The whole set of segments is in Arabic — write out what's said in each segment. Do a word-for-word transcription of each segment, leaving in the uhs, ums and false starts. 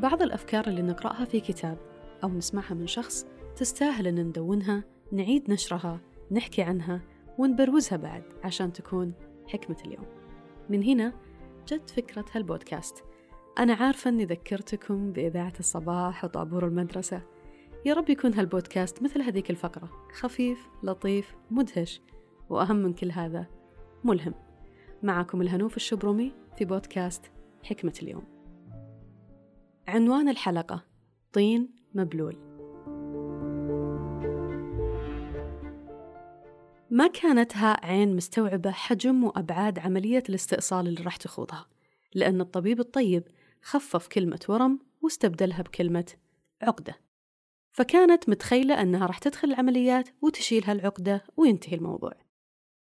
بعض الأفكار اللي نقرأها في كتاب أو نسمعها من شخص تستاهل أن ندونها، نعيد نشرها، نحكي عنها ونبروزها بعد عشان تكون حكمة اليوم. من هنا جت فكرة هالبودكاست. أنا عارفة أني ذكرتكم بإذاعة الصباح وطابور المدرسة. يا رب يكون هالبودكاست مثل هذيك الفقرة، خفيف، لطيف، مدهش، وأهم من كل هذا ملهم. معكم الهنوف الشبرومي في بودكاست حكمة اليوم. عنوان الحلقة: طين مبلول. ما كانتها عين مستوعبة حجم وأبعاد عملية الاستئصال اللي راح تخوضها، لأن الطبيب الطيب خفف كلمة ورم واستبدلها بكلمة عقدة، فكانت متخيلة أنها راح تدخل العمليات وتشيلها العقدة وينتهي الموضوع.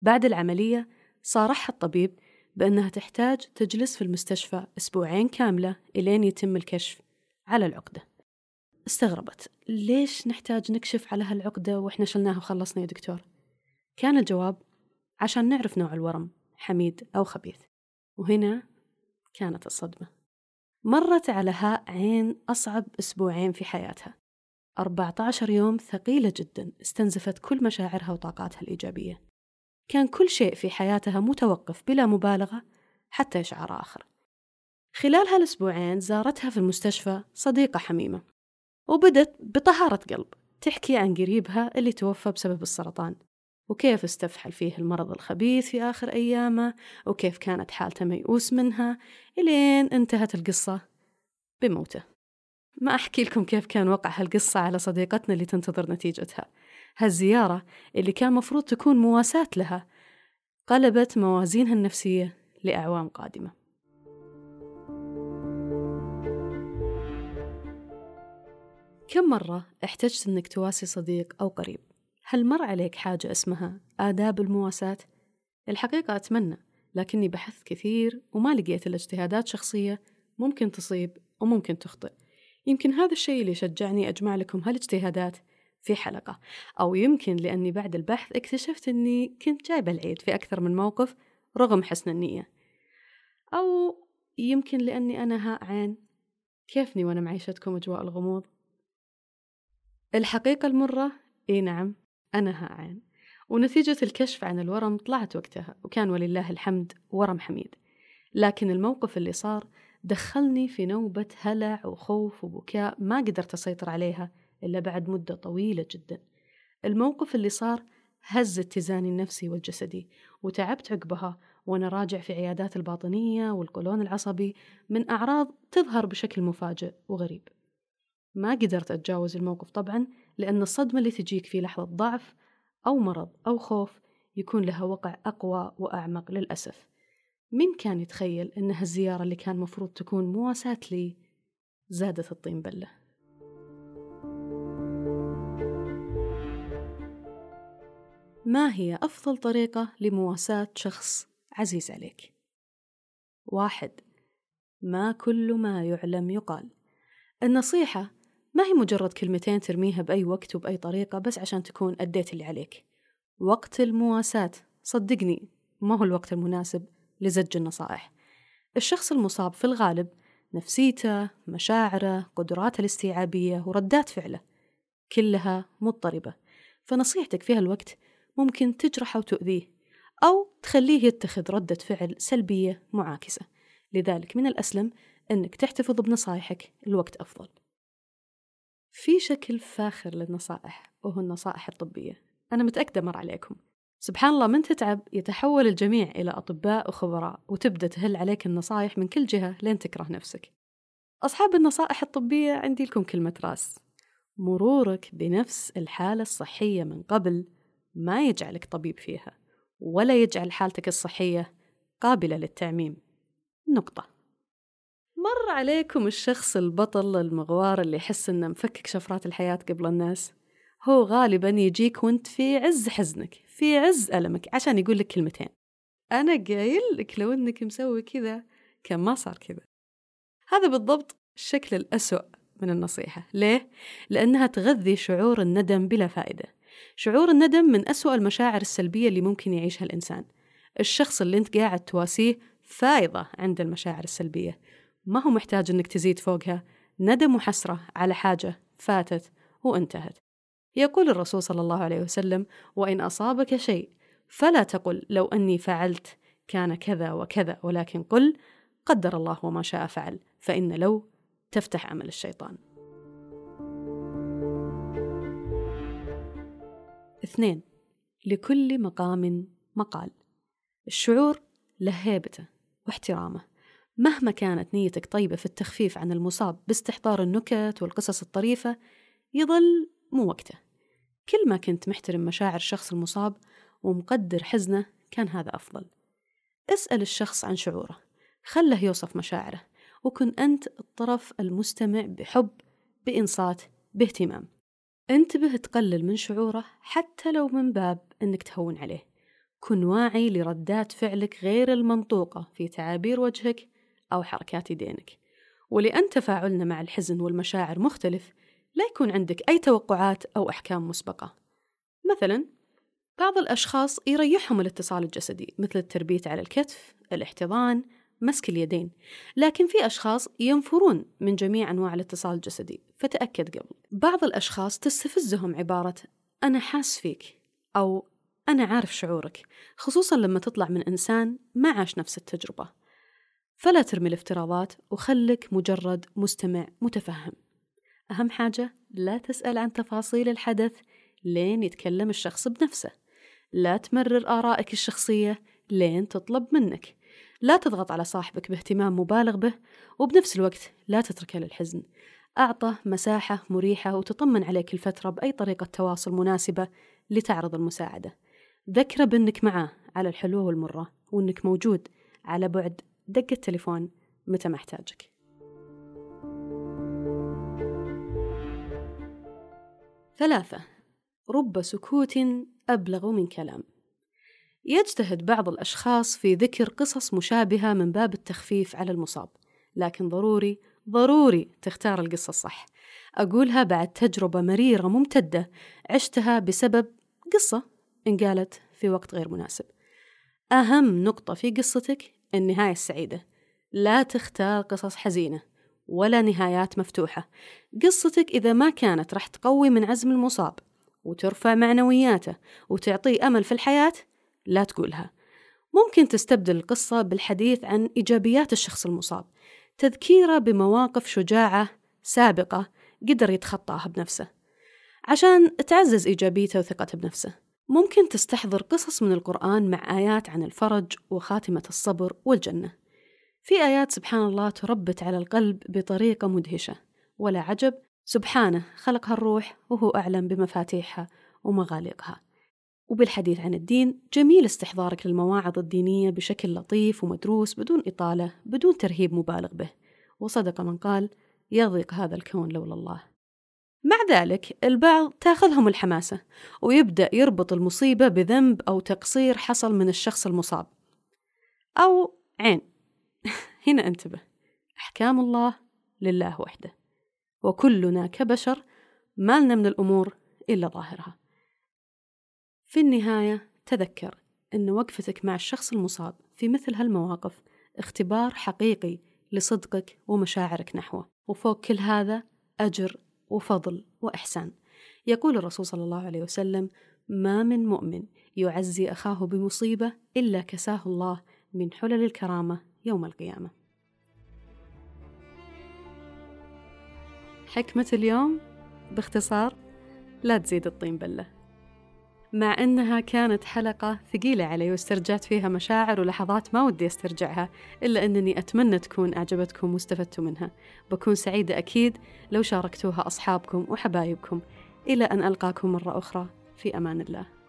بعد العملية صارحها الطبيب بأنها تحتاج تجلس في المستشفى أسبوعين كاملة إلين يتم الكشف على العقدة. استغربت، ليش نحتاج نكشف على هالعقدة وإحنا شلناها وخلصنا يا دكتور؟ كان الجواب: عشان نعرف نوع الورم، حميد أو خبيث. وهنا كانت الصدمة. مرت على هاء عين أصعب أسبوعين في حياتها، أربعة عشر يوم ثقيلة جداً استنزفت كل مشاعرها وطاقاتها الإيجابية. كان كل شيء في حياتها متوقف بلا مبالغة حتى إشعار آخر. خلال هالأسبوعين زارتها في المستشفى صديقة حميمة، وبدت بطهارة قلب تحكي عن قريبها اللي توفى بسبب السرطان، وكيف استفحل فيه المرض الخبيث في آخر أيامه، وكيف كانت حالته ميؤوس منها، إلين انتهت القصة بموته. ما أحكي لكم كيف كان وقع هالقصة على صديقتنا اللي تنتظر نتيجتها. هالزيارة اللي كان مفروض تكون مواساة لها قلبت موازينها النفسية لأعوام قادمة. كم مرة احتجت أنك تواسي صديق أو قريب؟ هل مر عليك حاجة اسمها آداب المواساة؟ الحقيقة أتمنى، لكني بحثت كثير وما لقيت إلا اجتهادات شخصية ممكن تصيب وممكن تخطئ. يمكن هذا الشيء اللي شجعني أجمع لكم هالاجتهادات في حلقة، أو يمكن لأني بعد البحث اكتشفت أني كنت جايبة العيد في أكثر من موقف رغم حسن النية، أو يمكن لأني أنا هاء عين كيفني وأنا معيشتكم أجواء الغموض. الحقيقة المرة، إي نعم، أنا هاء عين، ونتيجة الكشف عن الورم طلعت وقتها وكان ولله الحمد ورم حميد، لكن الموقف اللي صار دخلني في نوبة هلع وخوف وبكاء ما قدرت أسيطر عليها إلا بعد مدة طويلة جدا. الموقف اللي صار هز اتزاني النفسي والجسدي، وتعبت عقبها وأنا راجع في عيادات الباطنية والقولون العصبي من أعراض تظهر بشكل مفاجئ وغريب. ما قدرت أتجاوز الموقف طبعا، لأن الصدمة اللي تجيك في لحظة ضعف أو مرض أو خوف يكون لها وقع أقوى وأعمق للأسف. من كان يتخيل أن هالزيارة اللي كان مفروض تكون مواساة لي زادت الطين بلة. ما هي أفضل طريقة لمواساة شخص عزيز عليك؟ واحد. ما كل ما يعلم يقال. النصيحة ما هي مجرد كلمتين ترميها بأي وقت وبأي طريقة بس عشان تكون أديت اللي عليك. وقت المواساة صدقني ما هو الوقت المناسب لزج النصائح. الشخص المصاب في الغالب نفسيته، مشاعره، قدراته الاستيعابية وردات فعله كلها مضطربة، فنصيحتك في هالوقت ممكن تجرحه وتؤذيه أو تخليه يتخذ ردة فعل سلبية معاكسة. لذلك من الأسلم أنك تحتفظ بنصائحك الوقت أفضل. في شكل فاخر للنصائح وهو النصائح الطبية، أنا متأكدة مر عليكم. سبحان الله من تتعب يتحول الجميع إلى أطباء وخبراء، وتبدأ تهل عليك النصائح من كل جهة لين تكره نفسك. أصحاب النصائح الطبية عندي لكم كلمة راس: مرورك بنفس الحالة الصحية من قبل ما يجعلك طبيب فيها، ولا يجعل حالتك الصحية قابلة للتعميم. نقطة. مر عليكم الشخص البطل المغوار اللي يحس إنه مفكك شفرات الحياة قبل الناس؟ هو غالباً يجيك وانت في عز حزنك، في عز ألمك، عشان يقول لك كلمتين: أنا قايل لك لو أنك مسوي كذا كان ما صار كذا. هذا بالضبط الشكل الأسوأ من النصيحة. ليه؟ لأنها تغذي شعور الندم بلا فائدة. شعور الندم من أسوأ المشاعر السلبية اللي ممكن يعيشها الإنسان. الشخص اللي انت قاعد تواسيه فايضة عند المشاعر السلبية، ما هو محتاج أنك تزيد فوقها ندم وحسرة على حاجة فاتت وانتهت. يقول الرسول صلى الله عليه وسلم: وإن أصابك شيء فلا تقل لو أني فعلت كان كذا وكذا، ولكن قل قدر الله وما شاء فعل، فإن لو تفتح عمل الشيطان. اثنين، لكل مقام مقال. الشعور له هيبته واحترامه. مهما كانت نيتك طيبة في التخفيف عن المصاب باستحضار النكت والقصص الطريفة، يظل مو وقته. كل ما كنت محترم مشاعر الشخص المصاب ومقدر حزنه كان هذا أفضل. اسأل الشخص عن شعوره، خله يوصف مشاعره، وكن أنت الطرف المستمع بحب، بإنصات، باهتمام. انتبه تقلل من شعوره حتى لو من باب أنك تهون عليه. كن واعي لردات فعلك غير المنطوقة في تعابير وجهك أو حركات يدينك. ولأن تفاعلنا مع الحزن والمشاعر مختلف، لا يكون عندك أي توقعات أو أحكام مسبقة. مثلا بعض الأشخاص يريحهم الاتصال الجسدي مثل التربيت على الكتف، الاحتضان، مسك اليدين، لكن في أشخاص ينفرون من جميع أنواع الاتصال الجسدي، فتأكد قبل. بعض الأشخاص تستفزهم عبارة أنا حاس فيك أو أنا عارف شعورك، خصوصا لما تطلع من إنسان ما عاش نفس التجربة. فلا ترمي الافتراضات وخلك مجرد مستمع متفهم. أهم حاجة لا تسأل عن تفاصيل الحدث لين يتكلم الشخص بنفسه. لا تمرر آرائك الشخصية لين تطلب منك. لا تضغط على صاحبك باهتمام مبالغ به، وبنفس الوقت لا تتركه للحزن. أعطه مساحة مريحة وتطمن عليه كل فترة بأي طريقة تواصل مناسبة لتعرض المساعدة. ذكره بأنك معاه على الحلوة والمرة، وأنك موجود على بعد دقة تليفون متى ما احتاجك. ثلاثة، رب سكوت أبلغ من كلام. يجتهد بعض الأشخاص في ذكر قصص مشابهة من باب التخفيف على المصاب، لكن ضروري ضروري تختار القصة الصح. أقولها بعد تجربة مريرة ممتدة عشتها بسبب قصة انقالت في وقت غير مناسب. أهم نقطة في قصتك النهاية السعيدة. لا تختار قصص حزينة ولا نهايات مفتوحة. قصتك إذا ما كانت راح تقوي من عزم المصاب وترفع معنوياته وتعطيه أمل في الحياة، لا تقولها. ممكن تستبدل القصة بالحديث عن إيجابيات الشخص المصاب، تذكيره بمواقف شجاعة سابقة قدر يتخطاها بنفسه عشان تعزز إيجابيته وثقته بنفسه. ممكن تستحضر قصص من القرآن مع آيات عن الفرج وخاتمة الصبر والجنة. في آيات سبحان الله تربت على القلب بطريقة مدهشة. ولا عجب، سبحانه خلقها الروح وهو أعلم بمفاتيحها ومغاليقها. وبالحديث عن الدين، جميل استحضارك للمواعظ الدينية بشكل لطيف ومدروس، بدون إطالة، بدون ترهيب مبالغ به. وصدق من قال يضيق هذا الكون لولا الله. مع ذلك البعض تأخذهم الحماسة ويبدأ يربط المصيبة بذنب أو تقصير حصل من الشخص المصاب أو عين. هنا انتبه، أحكام الله لله وحده، وكلنا كبشر ما لنا من الأمور إلا ظاهرها. في النهاية تذكر أن وقفتك مع الشخص المصاب في مثل هالمواقف اختبار حقيقي لصدقك ومشاعرك نحوه، وفوق كل هذا أجر وفضل وإحسان. يقول الرسول صلى الله عليه وسلم: ما من مؤمن يعزي أخاه بمصيبة إلا كساه الله من حلل الكرامة يوم القيامة. حكمة اليوم باختصار: لا تزيد الطين بلة. مع أنها كانت حلقة ثقيلة علي واسترجعت فيها مشاعر ولحظات ما ودي استرجعها، إلا أنني أتمنى تكون أعجبتكم واستفدتوا منها. بكون سعيدة أكيد لو شاركتوها أصحابكم وحبايبكم. إلى أن ألقاكم مرة أخرى، في أمان الله.